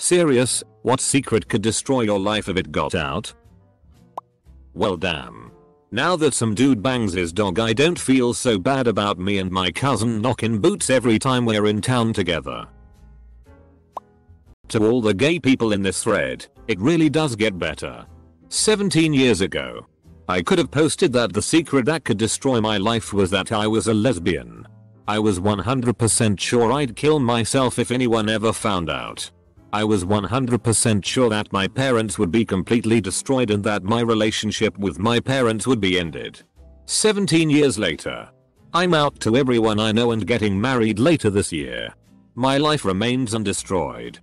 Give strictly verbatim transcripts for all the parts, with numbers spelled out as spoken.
Serious, what secret could destroy your life if it got out? Well damn. Now that some dude bangs his dog, I don't feel so bad about me and my cousin knocking boots every time we're in town together. To all the gay people in this thread, it really does get better. seventeen years ago, I could have posted that the secret that could destroy my life was that I was a lesbian. I was one hundred percent sure I'd kill myself if anyone ever found out. I was one hundred percent sure that my parents would be completely destroyed and that my relationship with my parents would be ended. seventeen years later, I'm out to everyone I know and getting married later this year. My life remains undestroyed.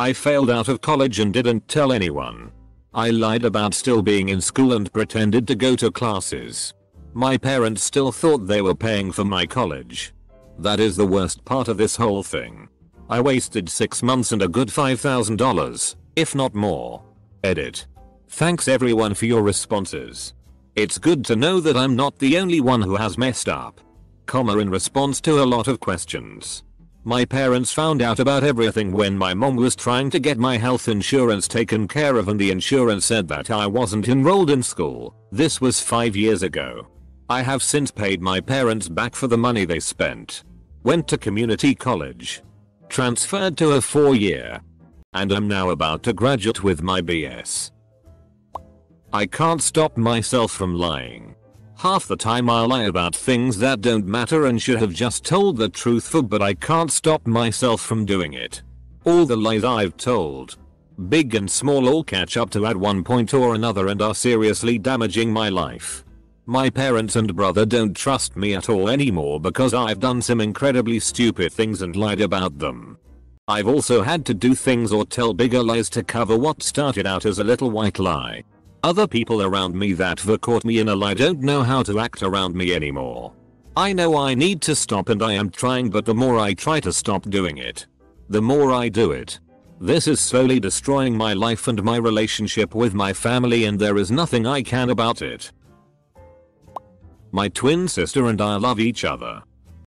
I failed out of college and didn't tell anyone. I lied about still being in school and pretended to go to classes. My parents still thought they were paying for my college. That is the worst part of this whole thing. I wasted six months and a good five thousand dollars, if not more. Edit. Thanks everyone for your responses. It's good to know that I'm not the only one who has messed up. Comma in response to a lot of questions. My parents found out about everything when my mom was trying to get my health insurance taken care of and the insurance said that I wasn't enrolled in school. This was five years ago. I have since paid my parents back for the money they spent. Went to community college. Transferred to a four year. And I'm now about to graduate with my B S. I can't stop myself from lying. Half the time I lie about things that don't matter and should have just told the truth for, but I can't stop myself from doing it. All the lies I've told, big and small, all catch up to at one point or another and are seriously damaging my life. My parents and brother don't trust me at all anymore because I've done some incredibly stupid things and lied about them. I've also had to do things or tell bigger lies to cover what started out as a little white lie. Other people around me that were caught me in a lie don't know how to act around me anymore. I know I need to stop and I am trying, but the more I try to stop doing it, the more I do it. This is slowly destroying my life and my relationship with my family, and there is nothing I can about it. My twin sister and I love each other.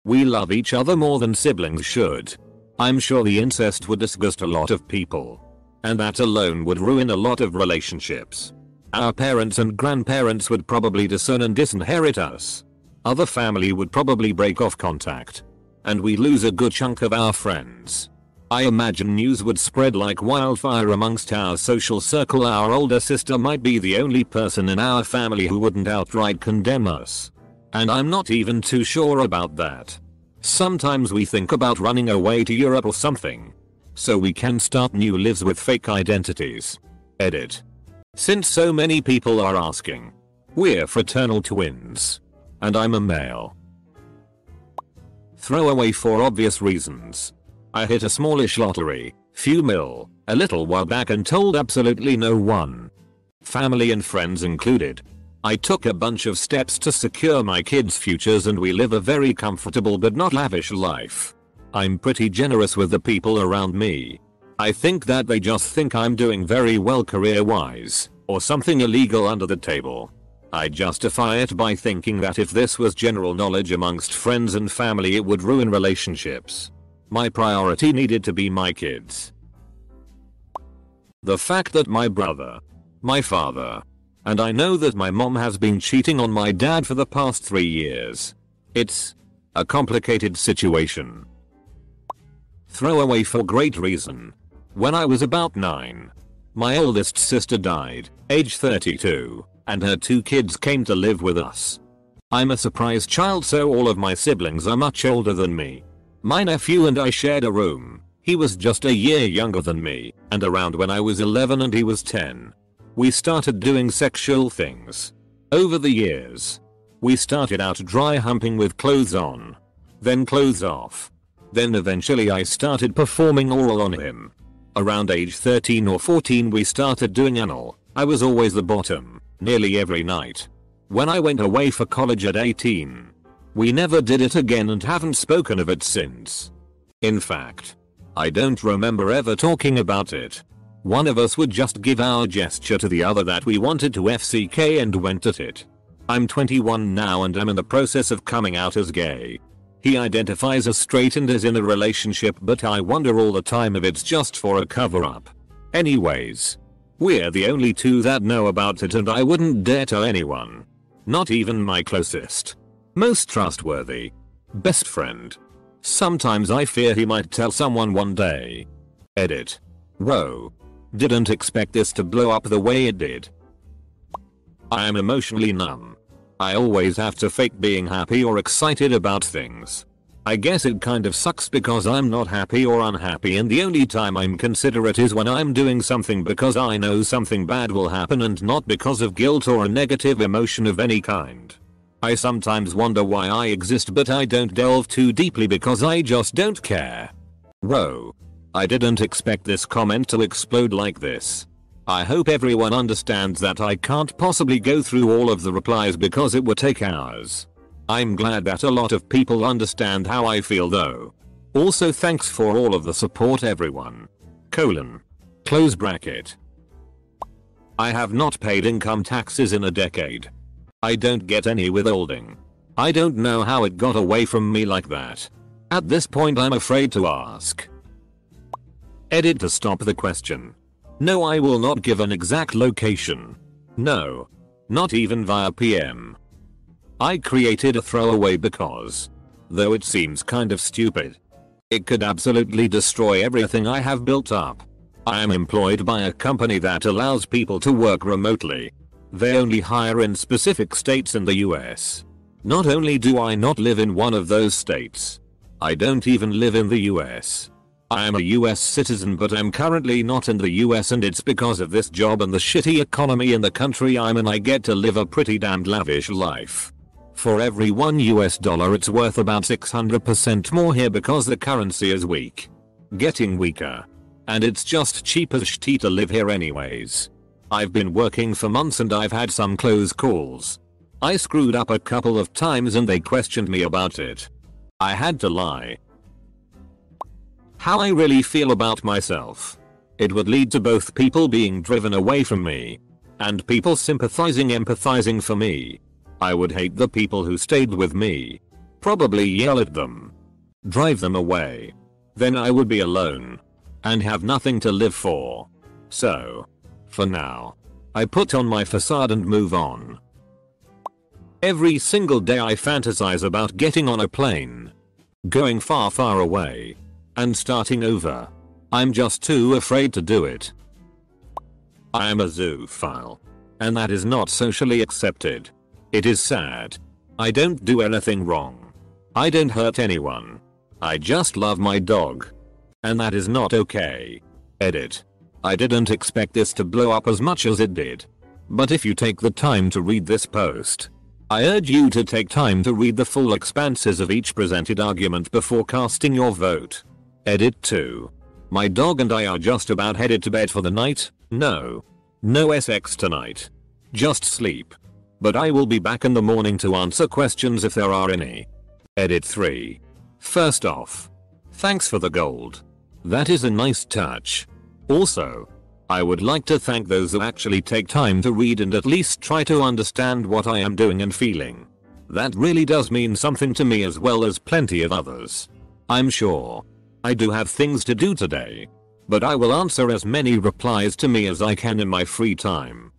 We love each other more than siblings should. I'm sure the incest would disgust a lot of people. And that alone would ruin a lot of relationships. Our parents and grandparents would probably disown and disinherit us. Other family would probably break off contact. And we lose a good chunk of our friends. I imagine news would spread like wildfire amongst our social circle. Our older sister might be the only person in our family who wouldn't outright condemn us. And I'm not even too sure about that. Sometimes we think about running away to Europe or something, so we can start new lives with fake identities. Edit. Since so many people are asking, we're fraternal twins. And I'm a male. Throwaway for obvious reasons. I hit a smallish lottery, few mil, a little while back and told absolutely no one. Family and friends included. I took a bunch of steps to secure my kids' futures and we live a very comfortable but not lavish life. I'm pretty generous with the people around me. I think that they just think I'm doing very well career-wise, or something illegal under the table. I justify it by thinking that if this was general knowledge amongst friends and family it would ruin relationships. My priority needed to be my kids. The fact that my brother, my father, and I know that my mom has been cheating on my dad for the past three years. It's a complicated situation. Throwaway for great reason. When I was about nine, my oldest sister died, age thirty-two, and her two kids came to live with us. I'm a surprise child, so all of my siblings are much older than me. My nephew and I shared a room. He was just a year younger than me, and around when I was eleven and he was ten. We started doing sexual things. Over the years, we started out dry humping with clothes on, then clothes off. Then eventually I started performing oral on him. Around age thirteen or fourteen we started doing anal. I was always the bottom, nearly every night. When I went away for college at eighteen, we never did it again and haven't spoken of it since. In fact, I don't remember ever talking about it. One of us would just give our gesture to the other that we wanted to F C K and went at it. I'm twenty-one now and I'm in the process of coming out as gay. He identifies as straight and is in a relationship, but I wonder all the time if it's just for a cover up. Anyways, we're the only two that know about it, and I wouldn't dare tell anyone. Not even my closest, most trustworthy, best friend. Sometimes I fear he might tell someone one day. Edit. Row. Didn't expect this to blow up the way it did. I am emotionally numb. I always have to fake being happy or excited about things. I guess it kind of sucks because I'm not happy or unhappy, and the only time I'm considerate is when I'm doing something because I know something bad will happen and not because of guilt or a negative emotion of any kind. I sometimes wonder why I exist, but I don't delve too deeply because I just don't care. Row. I didn't expect this comment to explode like this. I hope everyone understands that I can't possibly go through all of the replies because it would take hours. I'm glad that a lot of people understand how I feel though. Also, thanks for all of the support, everyone. Colon. Close bracket. I have not paid income taxes in a decade. I don't get any withholding. I don't know how it got away from me like that. At this point I'm afraid to ask. Edit to stop the question. No, I will not give an exact location. No. Not even via P M. I created a throwaway because, though it seems kind of stupid, it could absolutely destroy everything I have built up. I am employed by a company that allows people to work remotely. They only hire in specific states in the U S. Not only do I not live in one of those states, I don't even live in the U S. I am a U S citizen, but I'm currently not in the U S, and it's because of this job and the shitty economy in the country I'm in I get to live a pretty damned lavish life. For every one U S dollar it's worth about six hundred percent more here because the currency is weak. Getting weaker. And it's just cheap as shit to live here anyways. I've been working for months and I've had some close calls. I screwed up a couple of times and they questioned me about it. I had to lie. How I really feel about myself. It would lead to both people being driven away from me and people sympathizing, empathizing for me. I would hate the people who stayed with me, probably yell at them, drive them away. Then I would be alone and have nothing to live for. So, for now, I put on my facade and move on. Every single day I fantasize about getting on a plane, going far, far away, and starting over. I'm just too afraid to do it. I am a zoophile, and that is not socially accepted. It is sad. I don't do anything wrong. I don't hurt anyone. I just love my dog. And that is not okay. Edit. I didn't expect this to blow up as much as it did. But if you take the time to read this post, I urge you to take time to read the full expanses of each presented argument before casting your vote. Edit two. My dog and I are just about headed to bed for the night. No. No sex tonight. Just sleep. But I will be back in the morning to answer questions if there are any. Edit three. First off, thanks for the gold. That is a nice touch. Also, I would like to thank those who actually take time to read and at least try to understand what I am doing and feeling. That really does mean something to me, as well as plenty of others. I'm sure. I do have things to do today, but I will answer as many replies to me as I can in my free time.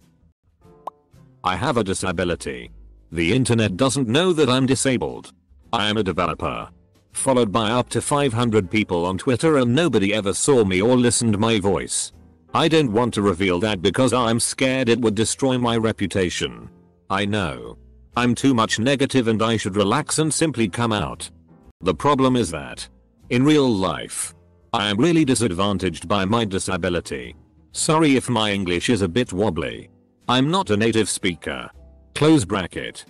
I have a disability. The internet doesn't know that I'm disabled. I am a developer. Followed by up to five hundred people on Twitter, and nobody ever saw me or listened my voice. I don't want to reveal that because I'm scared it would destroy my reputation. I know. I'm too much negative and I should relax and simply come out. The problem is that, in real life, I am really disadvantaged by my disability. Sorry if my English is a bit wobbly. I'm not a native speaker. Close bracket.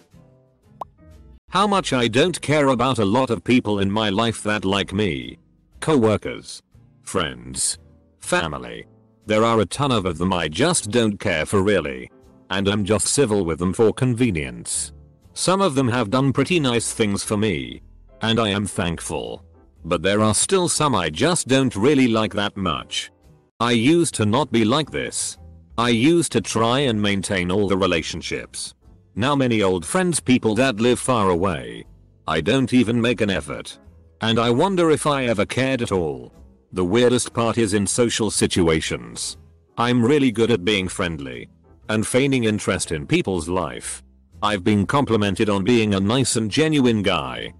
How much I don't care about a lot of people in my life that like me. Co-workers, friends, family. There are a ton of them I just don't care for, really. And I'm just civil with them for convenience. Some of them have done pretty nice things for me, and I am thankful. But there are still some I just don't really like that much. I used to not be like this. I used to try and maintain all the relationships. Now many old friends, people that live far away, I don't even make an effort. And I wonder if I ever cared at all. The weirdest part is in social situations. I'm really good at being friendly and feigning interest in people's life. I've been complimented on being a nice and genuine guy.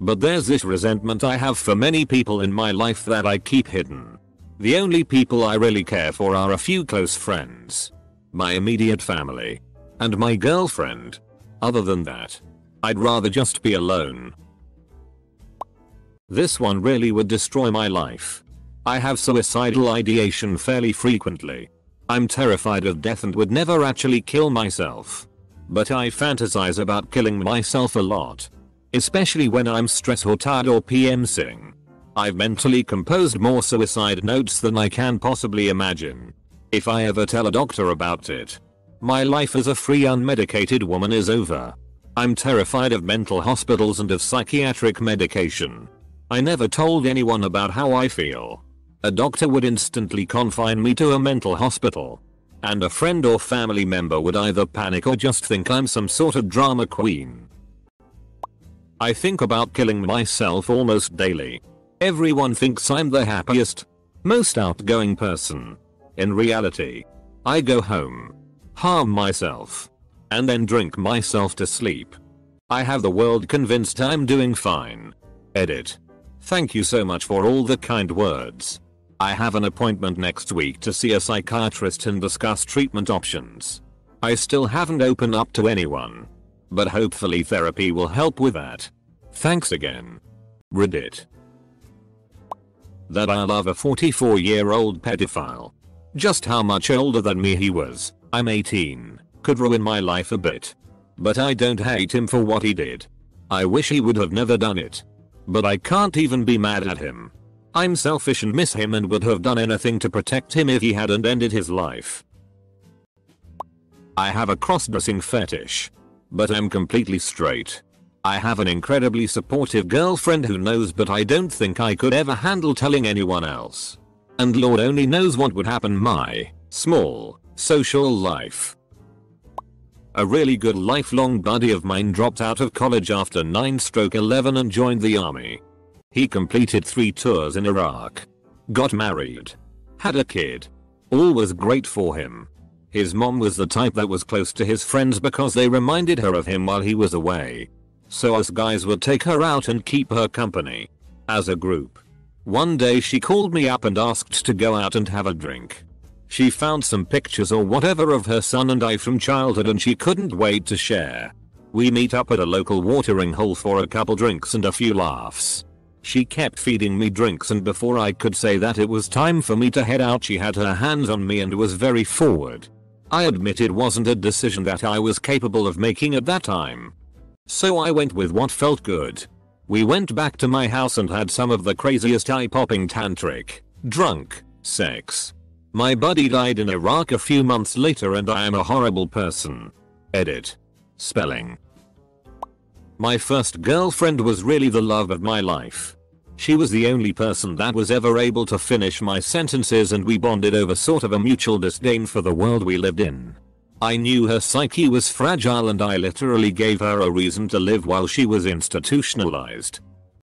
But there's this resentment I have for many people in my life that I keep hidden. The only people I really care for are a few close friends, my immediate family, and my girlfriend. Other than that, I'd rather just be alone. This one really would destroy my life. I have suicidal ideation fairly frequently. I'm terrified of death and would never actually kill myself. But I fantasize about killing myself a lot. Especially when I'm stressed or tired or PMsing. I've mentally composed more suicide notes than I can possibly imagine. If I ever tell a doctor about it, my life as a free unmedicated woman is over. I'm terrified of mental hospitals and of psychiatric medication. I never told anyone about how I feel. A doctor would instantly confine me to a mental hospital. And a friend or family member would either panic or just think I'm some sort of drama queen. I think about killing myself almost daily. Everyone thinks I'm the happiest, most outgoing person. In reality, I go home, harm myself, and then drink myself to sleep. I have the world convinced I'm doing fine. Edit. Thank you so much for all the kind words. I have an appointment next week to see a psychiatrist and discuss treatment options. I still haven't opened up to anyone. But hopefully therapy will help with that. Thanks again. Reddit. That I love a forty-four year old pedophile. Just how much older than me he was, I'm eighteen, could ruin my life a bit. But I don't hate him for what he did. I wish he would have never done it. But I can't even be mad at him. I'm selfish and miss him and would have done anything to protect him if he hadn't ended his life. I have a cross-dressing fetish. But I'm completely straight. I have an incredibly supportive girlfriend who knows, but I don't think I could ever handle telling anyone else. And Lord only knows what would happen my small social life. A really good lifelong buddy of mine dropped out of college after nine eleven and joined the army. He completed three tours in Iraq. Got married. Had a kid. All was great for him. His mom was the type that was close to his friends because they reminded her of him while he was away. So us guys would take her out and keep her company. As a group. One day she called me up and asked to go out and have a drink. She found some pictures or whatever of her son and I from childhood and she couldn't wait to share. We meet up at a local watering hole for a couple drinks and a few laughs. She kept feeding me drinks and before I could say that it was time for me to head out she had her hands on me and was very forward. I admit it wasn't a decision that I was capable of making at that time. So I went with what felt good. We went back to my house and had some of the craziest eye-popping tantric, drunk, sex. My buddy died in Iraq a few months later and I am a horrible person. Edit. Spelling. My first girlfriend was really the love of my life. She was the only person that was ever able to finish my sentences and we bonded over sort of a mutual disdain for the world we lived in. I knew her psyche was fragile and I literally gave her a reason to live while she was institutionalized.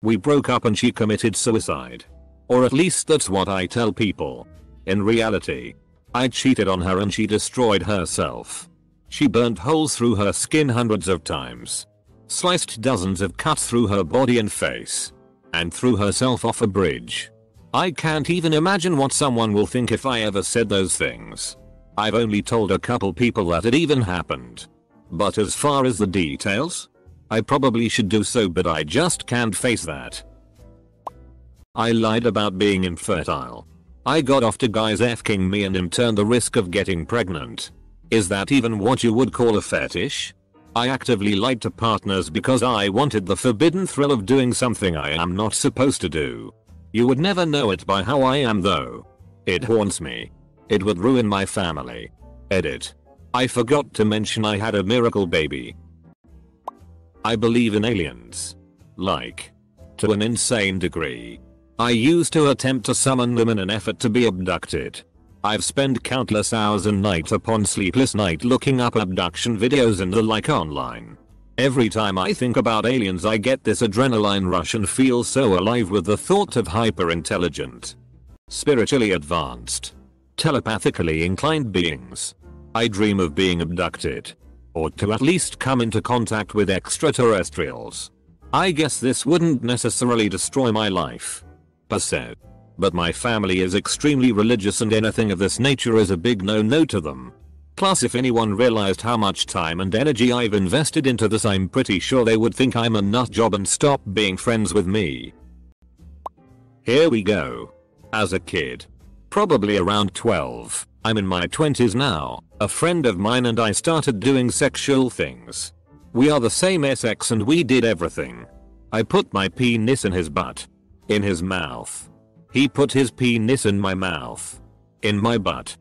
We broke up and she committed suicide. Or at least that's what I tell people. In reality, I cheated on her and she destroyed herself. She burnt holes through her skin hundreds of times. Sliced dozens of cuts through her body and face. And threw herself off a bridge. I can't even imagine what someone will think if I ever said those things. I've only told a couple people that it even happened. But as far as the details, I probably should do so but I just can't face that. I lied about being infertile. I got off to guys fking me and in turn the risk of getting pregnant. Is that even what you would call a fetish? I actively lied to partners because I wanted the forbidden thrill of doing something I am not supposed to do. You would never know it by how I am though. It haunts me. It would ruin my family. Edit. I forgot to mention I had a miracle baby. I believe in aliens. Like. To an insane degree. I used to attempt to summon them in an effort to be abducted. I've spent countless hours and night upon sleepless night looking up abduction videos and the like online. Every time I think about aliens I get this adrenaline rush and feel so alive with the thought of hyper-intelligent, spiritually advanced, telepathically inclined beings. I dream of being abducted, or to at least come into contact with extraterrestrials. I guess this wouldn't necessarily destroy my life, per se. But my family is extremely religious and anything of this nature is a big no-no to them. Plus, if anyone realized how much time and energy I've invested into this, I'm pretty sure they would think I'm a nutjob and stop being friends with me. Here we go. As a kid, probably around twelve, I'm in my twenties now, a friend of mine and I started doing sexual things. We are the same sex and we did everything. I put my penis in his butt. In his mouth. He put his penis in my mouth. In my butt.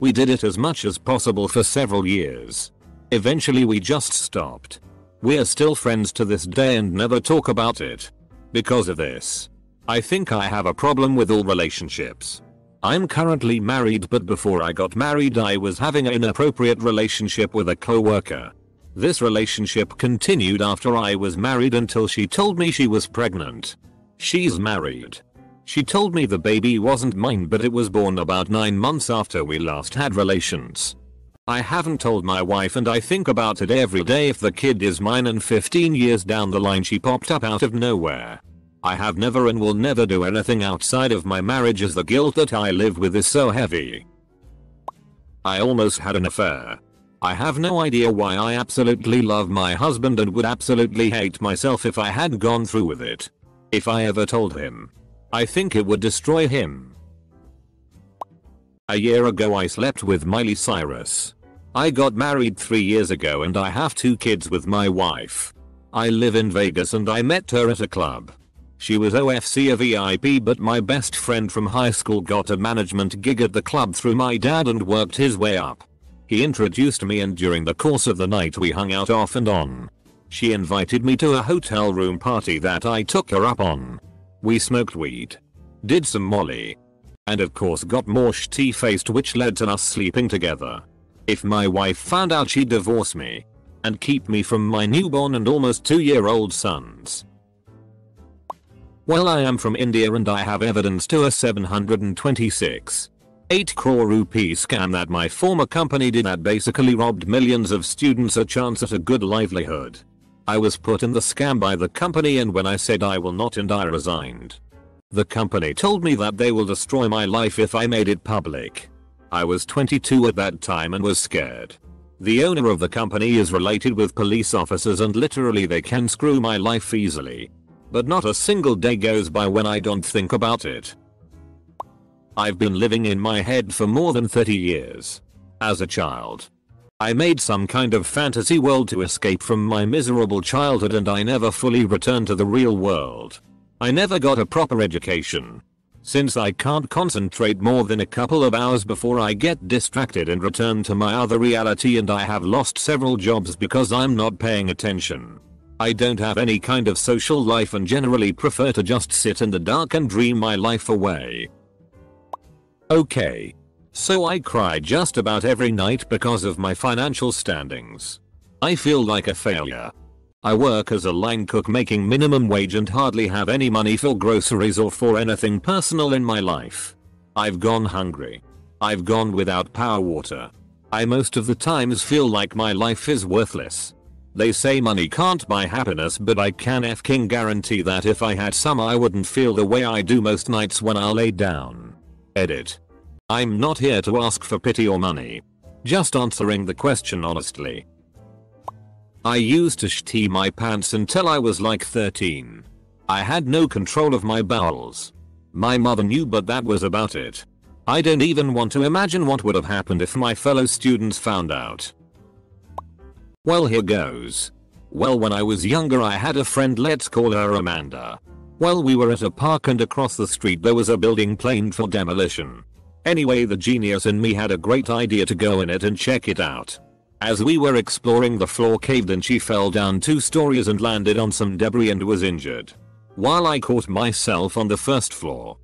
We did it as much as possible for several years. Eventually we just stopped. We're still friends to this day and never talk about it. Because of this, I think I have a problem with all relationships. I'm currently married, but before I got married I was having an inappropriate relationship with a coworker. This relationship continued after I was married until she told me she was pregnant. She's married. She told me the baby wasn't mine, but it was born about nine months after we last had relations. I haven't told my wife and I think about it every day if the kid is mine and fifteen years down the line she popped up out of nowhere. I have never and will never do anything outside of my marriage as the guilt that I live with is so heavy. I almost had an affair. I have no idea why. I absolutely love my husband and would absolutely hate myself if I had gone through with it. If I ever told him, I think it would destroy him. A year ago I slept with Miley Cyrus. I got married three years ago and I have two kids with my wife. I live in Vegas and I met her at a club. She was O F C a V I P, but my best friend from high school got a management gig at the club through my dad and worked his way up. He introduced me and during the course of the night we hung out off and on. She invited me to a hotel room party that I took her up on. We smoked weed, did some molly, and of course got more shitty-faced, which led to us sleeping together. If my wife found out, she'd divorce me and keep me from my newborn and almost two-year-old sons. Well, I am from India and I have evidence to a seven hundred twenty-six point eight crore rupee scam that my former company did that basically robbed millions of students a chance at a good livelihood. I was put in the scam by the company, and when I said I will not and I resigned, the company told me that they will destroy my life if I made it public. I was twenty-two at that time and was scared. The owner of the company is related with police officers and literally they can screw my life easily. But not a single day goes by when I don't think about it. I've been living in my head for more than thirty years. As a child, I made some kind of fantasy world to escape from my miserable childhood and I never fully returned to the real world. I never got a proper education, since I can't concentrate more than a couple of hours before I get distracted and return to my other reality, and I have lost several jobs because I'm not paying attention. I don't have any kind of social life and generally prefer to just sit in the dark and dream my life away. Okay. So I cry just about every night because of my financial standings. I feel like a failure. I work as a line cook making minimum wage and hardly have any money for groceries or for anything personal in my life. I've gone hungry. I've gone without power, water. I most of the times feel like my life is worthless. They say money can't buy happiness, but I can f***ing guarantee that if I had some I wouldn't feel the way I do most nights when I lay down. Edit. I'm not here to ask for pity or money. Just answering the question honestly. I used to shit my pants until I was like thirteen. I had no control of my bowels. My mother knew, but that was about it. I don't even want to imagine what would have happened if my fellow students found out. Well, here goes. Well, when I was younger I had a friend, let's call her Amanda. Well, we were at a park and across the street there was a building planned for demolition. Anyway, the genius in me had a great idea to go in it and check it out. As we were exploring, the floor caved and she fell down two stories and landed on some debris and was injured. While I caught myself on the first floor.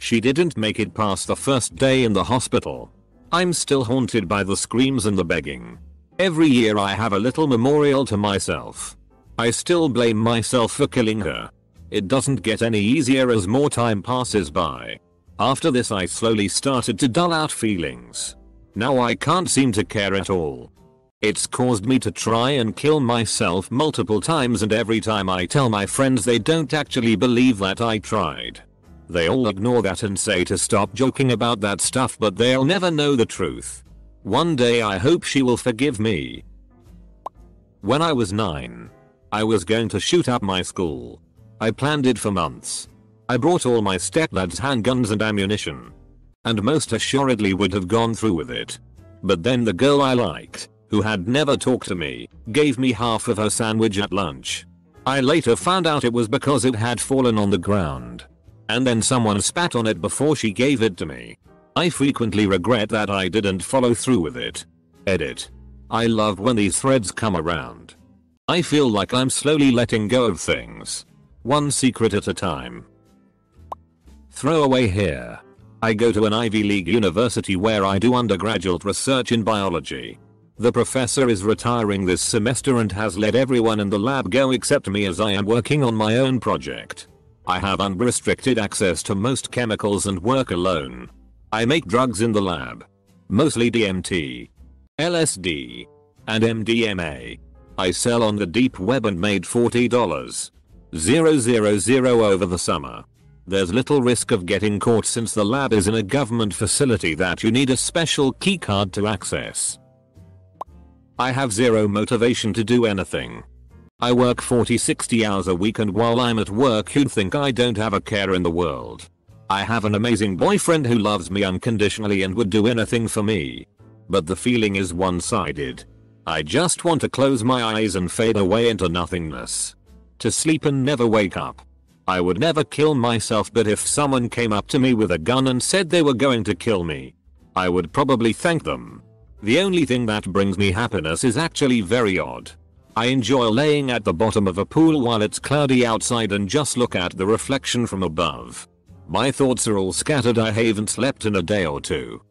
She didn't make it past the first day in the hospital. I'm still haunted by the screams and the begging. Every year I have a little memorial to myself. I still blame myself for killing her. It doesn't get any easier as more time passes by. After this I slowly started to dull out feelings. Now I can't seem to care at all. It's caused me to try and kill myself multiple times, and every time I tell my friends they don't actually believe that I tried. They all ignore that and say to stop joking about that stuff, but they'll never know the truth. One day I hope she will forgive me. When I was nine, I was going to shoot up my school. I planned it for months. I brought all my stepdad's handguns and ammunition, and most assuredly would have gone through with it. But then the girl I liked, who had never talked to me, gave me half of her sandwich at lunch. I later found out it was because it had fallen on the ground, and then someone spat on it before she gave it to me. I frequently regret that I didn't follow through with it. Edit. I love when these threads come around. I feel like I'm slowly letting go of things, one secret at a time. Throwaway here. I go to an Ivy League university where I do undergraduate research in biology. The professor is retiring this semester and has let everyone in the lab go except me, as I am working on my own project. I have unrestricted access to most chemicals and work alone. I make drugs in the lab, mostly D M T, L S D, and M D M A. I sell on the deep web and made forty dollars over the summer. There's little risk of getting caught since the lab is in a government facility that you need a special keycard to access. I have zero motivation to do anything. I work forty to sixty hours a week, and while I'm at work you'd think I don't have a care in the world. I have an amazing boyfriend who loves me unconditionally and would do anything for me. But the feeling is one-sided. I just want to close my eyes and fade away into nothingness. To sleep and never wake up. I would never kill myself, but if someone came up to me with a gun and said they were going to kill me, I would probably thank them. The only thing that brings me happiness is actually very odd. I enjoy laying at the bottom of a pool while it's cloudy outside and just look at the reflection from above. My thoughts are all scattered. I haven't slept in a day or two.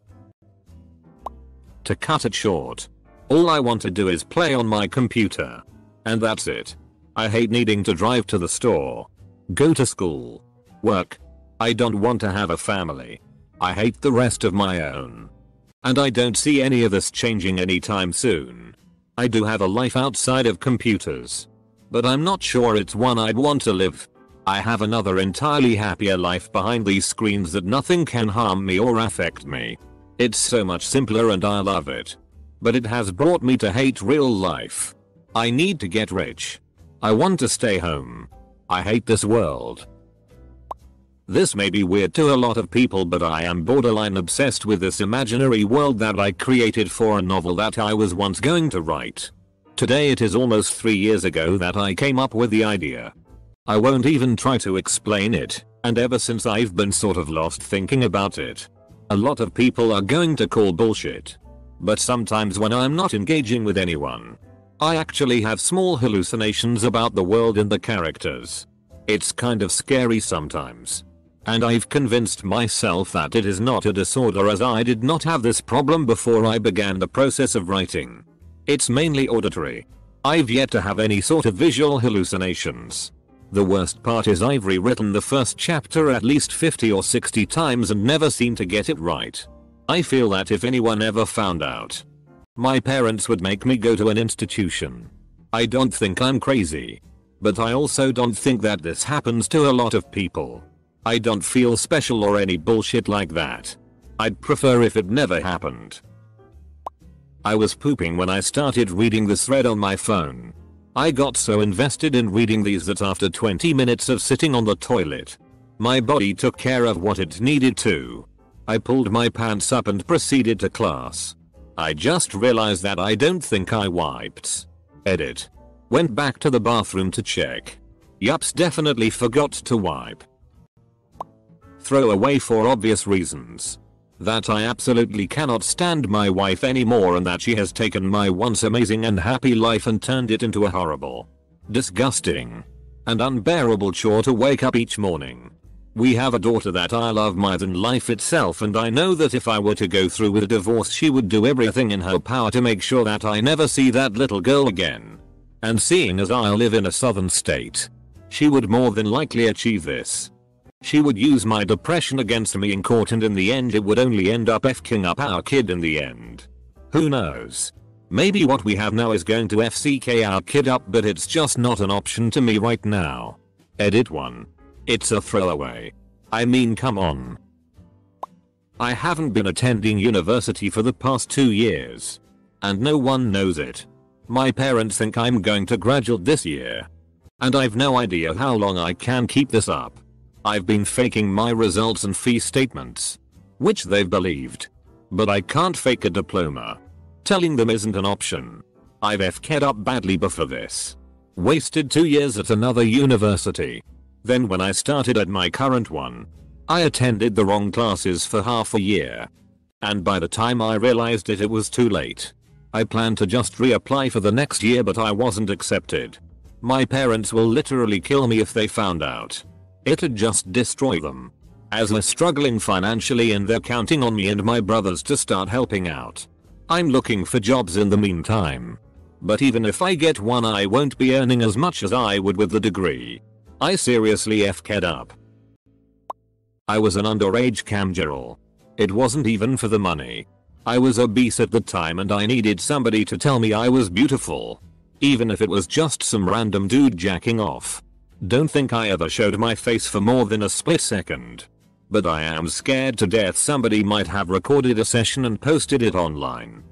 To cut it short, all I want to do is play on my computer. And that's it. I hate needing to drive to the store, go to school, work. I don't want to have a family. I hate the rest of my own. And I don't see any of this changing anytime soon. I do have a life outside of computers, but I'm not sure it's one I'd want to live. I have another entirely happier life behind these screens that nothing can harm me or affect me. It's so much simpler and I love it. But it has brought me to hate real life. I need to get rich. I want to stay home. I hate this world. This may be weird to a lot of people, but I am borderline obsessed with this imaginary world that I created for a novel that I was once going to write. Today it is almost three years ago that I came up with the idea. I won't even try to explain it, and ever since I've been sort of lost thinking about it. A lot of people are going to call bullshit. But sometimes when I'm not engaging with anyone, I actually have small hallucinations about the world and the characters. It's kind of scary sometimes. And I've convinced myself that it is not a disorder, as I did not have this problem before I began the process of writing. It's mainly auditory. I've yet to have any sort of visual hallucinations. The worst part is I've rewritten the first chapter at least fifty or sixty times and never seem to get it right. I feel that if anyone ever found out, my parents would make me go to an institution. I don't think I'm crazy. But I also don't think that this happens to a lot of people. I don't feel special or any bullshit like that. I'd prefer if it never happened. I was pooping when I started reading the thread on my phone. I got so invested in reading these that after twenty minutes of sitting on the toilet, my body took care of what it needed to. I pulled my pants up and proceeded to class. I just realized that I don't think I wiped. Edit. Went back to the bathroom to check. Yups, definitely forgot to wipe. Throw away for obvious reasons. That I absolutely cannot stand my wife anymore, and that she has taken my once amazing and happy life and turned it into a horrible, disgusting, and unbearable chore to wake up each morning. We have a daughter that I love more than life itself, and I know that if I were to go through with a divorce she would do everything in her power to make sure that I never see that little girl again. and seeing as I live in a southern state, she would more than likely achieve this. She would use my depression against me in court, and in the end it would only end up f***ing up our kid in the end. Who knows? Maybe what we have now is going to f**k our kid up, but it's just not an option to me right now. Edit one. It's a throwaway. I mean, come on. I haven't been attending university for the past two years. And no one knows it. My parents think I'm going to graduate this year. And I've no idea how long I can keep this up. I've been faking my results and fee statements, which they've believed. But I can't fake a diploma. Telling them isn't an option. I've f'd up badly before this. Wasted two years at another university. Then when I started at my current one, I attended the wrong classes for half a year. And by the time I realized it, it was too late. I planned to just reapply for the next year, but I wasn't accepted. My parents will literally kill me if they found out. It'd just destroy them. As we're struggling financially and they're counting on me and my brothers to start helping out. I'm looking for jobs in the meantime. But even if I get one, I won't be earning as much as I would with the degree. I seriously f'd up. I was an underage cam girl. It wasn't even for the money. I was obese at the time and I needed somebody to tell me I was beautiful. Even if it was just some random dude jacking off. Don't think I ever showed my face for more than a split second. But I am scared to death somebody might have recorded a session and posted it online.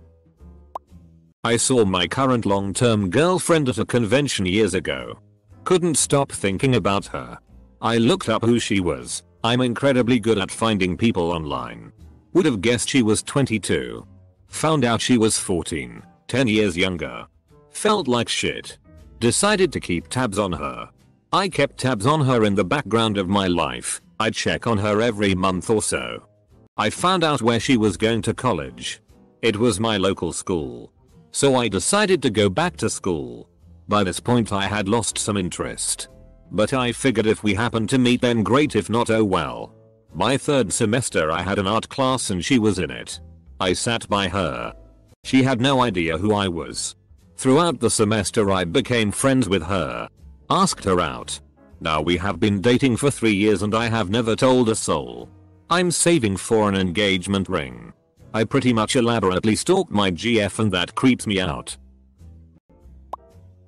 I saw my current long-term girlfriend at a convention years ago. Couldn't stop thinking about her. I looked up who she was. I'm incredibly good at finding people online. Would have guessed she was twenty-two. Found out she was fourteen, ten years younger. Felt like shit. Decided to keep tabs on her. I kept tabs on her in the background of my life. I'd check on her every month or so. I found out where she was going to college. It was my local school. So I decided to go back to school. By this point I had lost some interest. But I figured if we happened to meet, then great, if not, oh well. My third semester I had an art class and she was in it. I sat by her. She had no idea who I was. Throughout the semester I became friends with her. Asked her out. Now we have been dating for three years and I have never told a soul. I'm saving for an engagement ring. I pretty much elaborately stalked my G F and that creeps me out.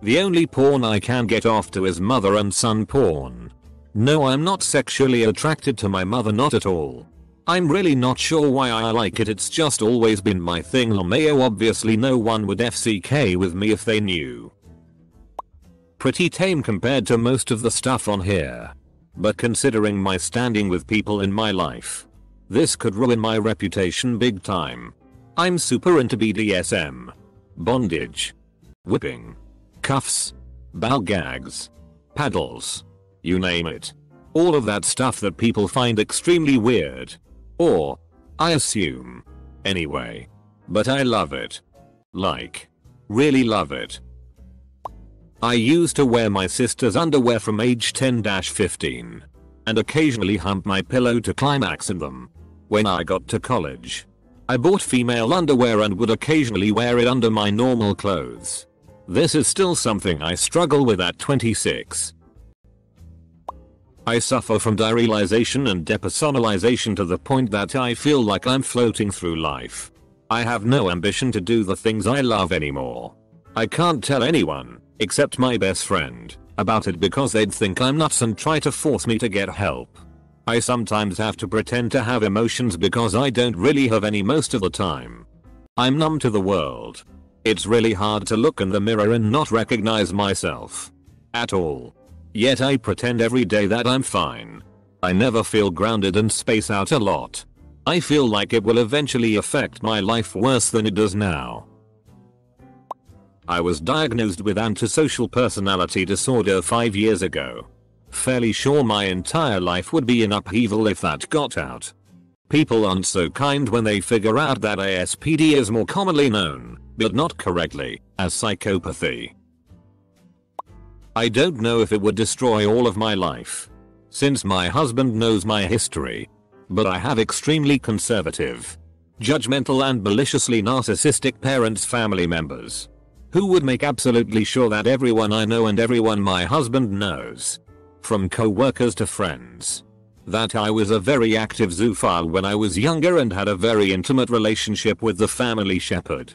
The only porn I can get off to is mother and son porn. No, I'm not sexually attracted to my mother, not at all. I'm really not sure why I like it, it's just always been my thing. Lmao, obviously no one would f**k with me if they knew. Pretty tame compared to most of the stuff on here. But considering my standing with people in my life, this could ruin my reputation big time. I'm super into B D S M. Bondage. Whipping. Cuffs. Ball gags. Paddles. You name it. All of that stuff that people find extremely weird. Or, I assume. Anyway. But I love it. Like. Really love it. I used to wear my sister's underwear from age ten to fifteen. And occasionally hump my pillow to climax in them. When I got to college, I bought female underwear and would occasionally wear it under my normal clothes. This is still something I struggle with at twenty-six. I suffer from derealization and depersonalization to the point that I feel like I'm floating through life. I have no ambition to do the things I love anymore. I can't tell anyone, except my best friend, about it because they'd think I'm nuts and try to force me to get help. I sometimes have to pretend to have emotions because I don't really have any most of the time. I'm numb to the world. It's really hard to look in the mirror and not recognize myself. At all. Yet I pretend every day that I'm fine. I never feel grounded and space out a lot. I feel like it will eventually affect my life worse than it does now. I was diagnosed with antisocial personality disorder five years ago. Fairly sure my entire life would be in upheaval if that got out. People aren't so kind when they figure out that A S P D is more commonly known, but not correctly, as psychopathy. I don't know if it would destroy all of my life, since my husband knows my history. But I have extremely conservative, judgmental and maliciously narcissistic parents, family members. who would make absolutely sure that everyone I know and everyone my husband knows, from co-workers to friends, that I was a very active zoophile when I was younger and had a very intimate relationship with the family shepherd.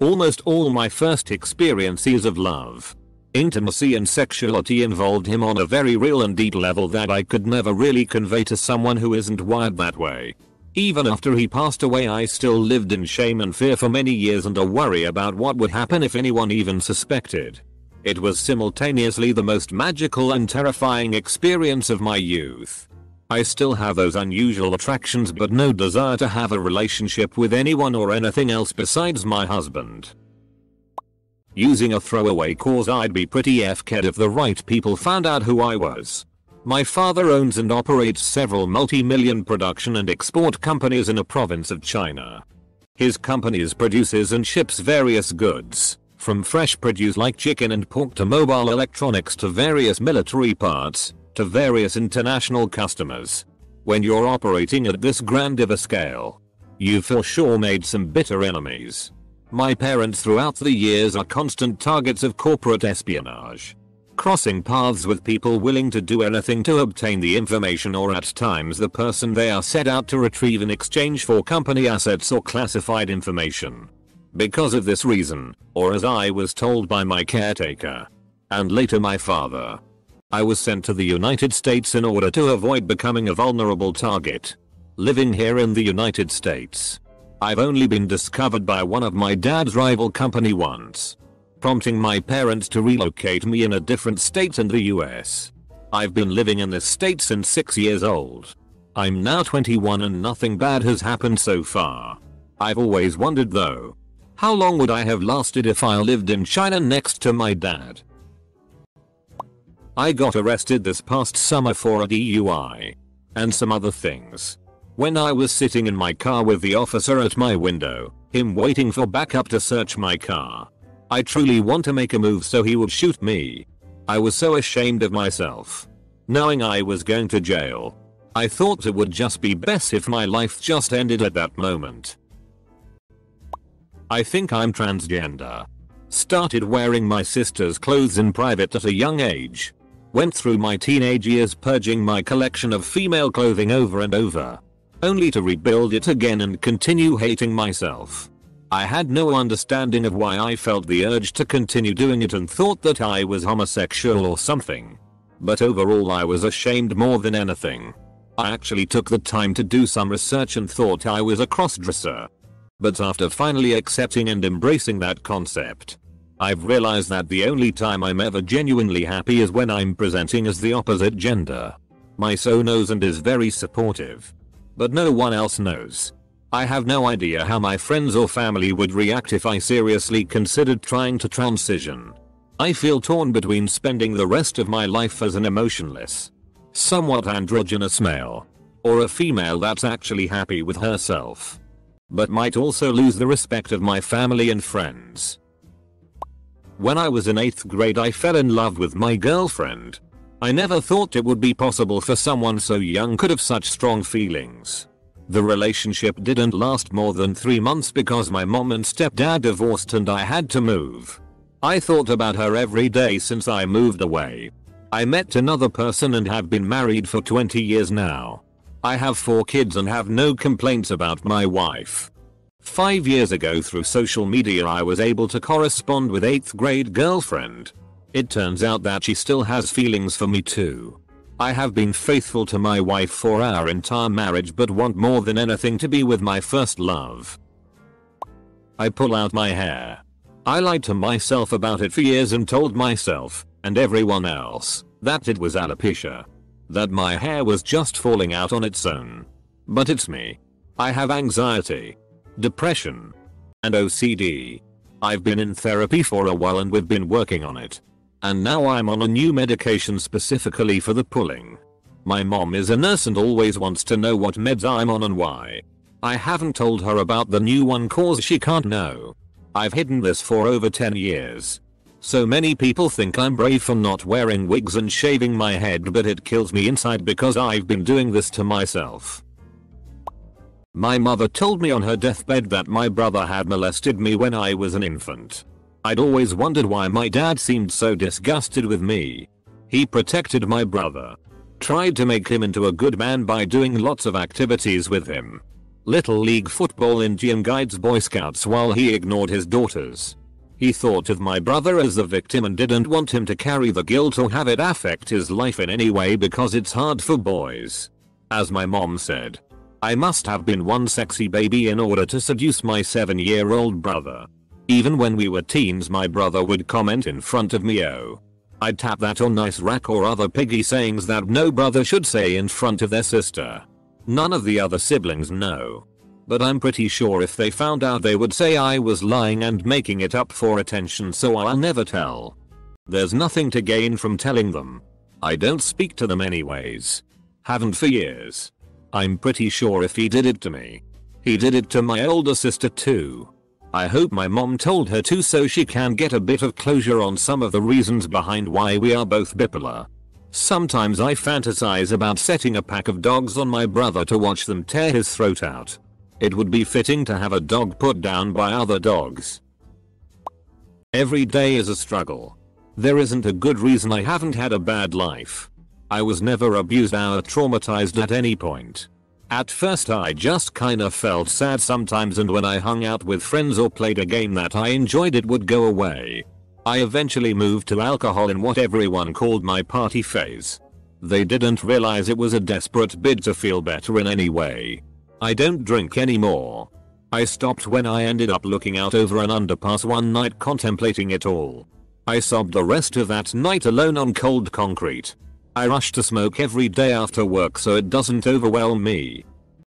Almost all my first experiences of love, intimacy and sexuality involved him on a very real and deep level that I could never really convey to someone who isn't wired that way. Even after he passed away, I still lived in shame and fear for many years and a worry about what would happen if anyone even suspected. It was simultaneously the most magical and terrifying experience of my youth. I still have those unusual attractions but no desire to have a relationship with anyone or anything else besides my husband. Using a throwaway cause, I'd be pretty f***ed if the right people found out who I was. My father owns and operates several multi-million production and export companies in a province of China. His companies produces and ships various goods, from fresh produce like chicken and pork to mobile electronics to various military parts, to various international customers. When you're operating at this grand of a scale, you've for sure made some bitter enemies. My parents throughout the years are constant targets of corporate espionage, crossing paths with people willing to do anything to obtain the information or at times the person they are set out to retrieve in exchange for company assets or classified information. Because of this reason, or as I was told by my caretaker, and later my father, I was sent to the United States in order to avoid becoming a vulnerable target. Living here in the United States, I've only been discovered by one of my dad's rival company once, prompting my parents to relocate me in a different state in the U S. I've been living in this state since six years old. I'm now twenty-one and nothing bad has happened so far. I've always wondered though, how long would I have lasted if I lived in China next to my dad? I got arrested this past summer for a D U I and some other things. When I was sitting in my car with the officer at my window, him waiting for backup to search my car, I truly want to make a move so he would shoot me. I was so ashamed of myself, knowing I was going to jail. I thought it would just be best if my life just ended at that moment. I think I'm transgender. Started wearing my sister's clothes in private at a young age. Went through my teenage years purging my collection of female clothing over and over, only to rebuild it again and continue hating myself. I had no understanding of why I felt the urge to continue doing it and thought that I was homosexual or something. But overall I was ashamed more than anything. I actually took the time to do some research and thought I was a crossdresser. But after finally accepting and embracing that concept, I've realized that the only time I'm ever genuinely happy is when I'm presenting as the opposite gender. My so knows and is very supportive, but no one else knows. I have no idea how my friends or family would react if I seriously considered trying to transition. I feel torn between spending the rest of my life as an emotionless, somewhat androgynous male, or a female that's actually happy with herself, but might also lose the respect of my family and friends. When I was in eighth grade, I fell in love with my girlfriend. I never thought it would be possible for someone so young could have such strong feelings. The relationship didn't last more than three months because my mom and stepdad divorced and I had to move. I thought about her every day since I moved away. I met another person and have been married for twenty years now. I have four kids and have no complaints about my wife. Five years ago through social media I was able to correspond with eighth grade girlfriend. It turns out that she still has feelings for me too. I have been faithful to my wife for our entire marriage but want more than anything to be with my first love. I pull out my hair. I lied to myself about it for years and told myself, and everyone else, that it was alopecia, that my hair was just falling out on its own. But it's me. I have anxiety, depression, and O C D. I've been in therapy for a while and we've been working on it. And now I'm on a new medication specifically for the pulling. My mom is a nurse and always wants to know what meds I'm on and why. I haven't told her about the new one cause she can't know. I've hidden this for over ten years. So many people think I'm brave for not wearing wigs and shaving my head, but it kills me inside because I've been doing this to myself. My mother told me on her deathbed that my brother had molested me when I was an infant. I'd always wondered why my dad seemed so disgusted with me. He protected my brother. Tried to make him into a good man by doing lots of activities with him. Little league football in gym, guides, Boy Scouts, while he ignored his daughters. He thought of my brother as the victim and didn't want him to carry the guilt or have it affect his life in any way because it's hard for boys. As my mom said, I must have been one sexy baby in order to seduce my seven-year-old brother. Even when we were teens, my brother would comment in front of me, "Oh, I'd tap that," or "nice rack," or other piggy sayings that no brother should say in front of their sister. None of the other siblings know. But I'm pretty sure if they found out they would say I was lying and making it up for attention, so I'll never tell. There's nothing to gain from telling them. I don't speak to them anyways. Haven't for years. I'm pretty sure if he did it to me, he did it to my older sister too. I hope my mom told her too so she can get a bit of closure on some of the reasons behind why we are both bipolar. Sometimes I fantasize about setting a pack of dogs on my brother to watch them tear his throat out. It would be fitting to have a dog put down by other dogs. Every day is a struggle. There isn't a good reason I haven't had a bad life. I was never abused or traumatized at any point. At first I just kinda felt sad sometimes, and when I hung out with friends or played a game that I enjoyed, it would go away. I eventually moved to alcohol in what everyone called my party phase. They didn't realize it was a desperate bid to feel better in any way. I don't drink anymore. I stopped when I ended up looking out over an underpass one night, contemplating it all. I sobbed the rest of that night alone on cold concrete. I rush to smoke every day after work so it doesn't overwhelm me.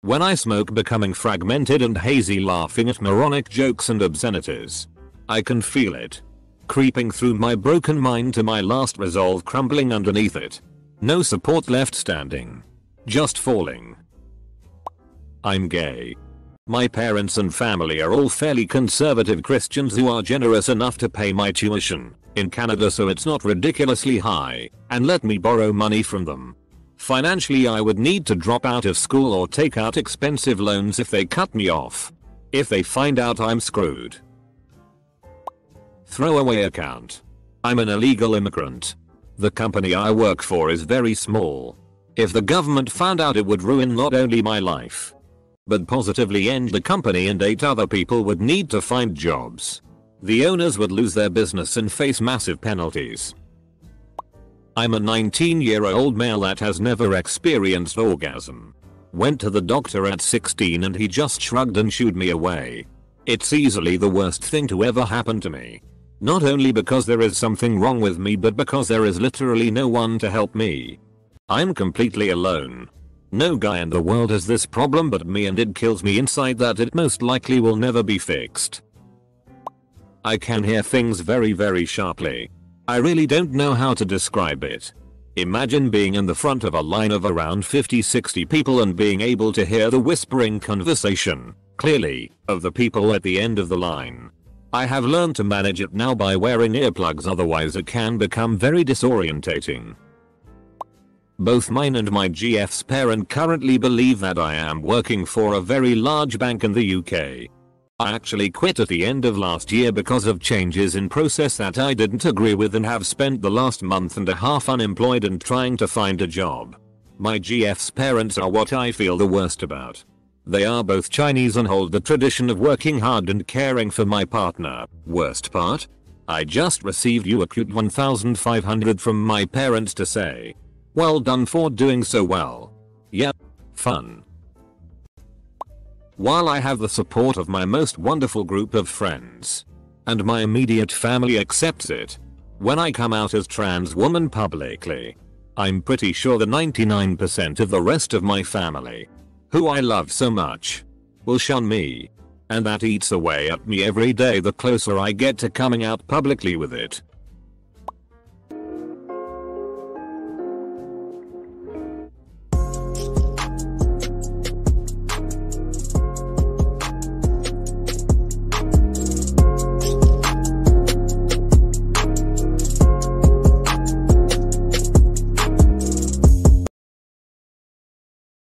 When I smoke, becoming fragmented and hazy, laughing at moronic jokes and obscenities. I can feel it creeping through my broken mind to my last resolve crumbling underneath it. No support left standing. Just falling. I'm gay. My parents and family are all fairly conservative Christians who are generous enough to pay my tuition in Canada, so it's not ridiculously high, and let me borrow money from them. Financially, I would need to drop out of school or take out expensive loans if they cut me off. If they find out, I'm screwed. Throwaway account. I'm an illegal immigrant. The company I work for is very small. If the government found out, it would ruin not only my life, but positively end the company, and eight other people would need to find jobs. The owners would lose their business and face massive penalties. I'm a nineteen-year-old male that has never experienced orgasm. Went to the doctor at sixteen and he just shrugged and shooed me away. It's easily the worst thing to ever happen to me. Not only because there is something wrong with me, but because there is literally no one to help me. I'm completely alone. No guy in the world has this problem but me, and it kills me inside that it most likely will never be fixed. I can hear things very very sharply. I really don't know how to describe it. Imagine being in the front of a line of around fifty to sixty people and being able to hear the whispering conversation, clearly, of the people at the end of the line. I have learned to manage it now by wearing earplugs, otherwise it can become very disorientating. Both mine and my G F's parent currently believe that I am working for a very large bank in the U K. I actually quit at the end of last year because of changes in process that I didn't agree with, and have spent the last month and a half unemployed and trying to find a job. My G F's parents are what I feel the worst about. They are both Chinese and hold the tradition of working hard and caring for my partner. Worst part? I just received a cute fifteen hundred from my parents to say, "Well done for doing so well." Yep. Fun. While I have the support of my most wonderful group of friends, and my immediate family accepts it, when I come out as trans woman publicly, I'm pretty sure the ninety-nine percent of the rest of my family, who I love so much, will shun me. And that eats away at me every day the closer I get to coming out publicly with it.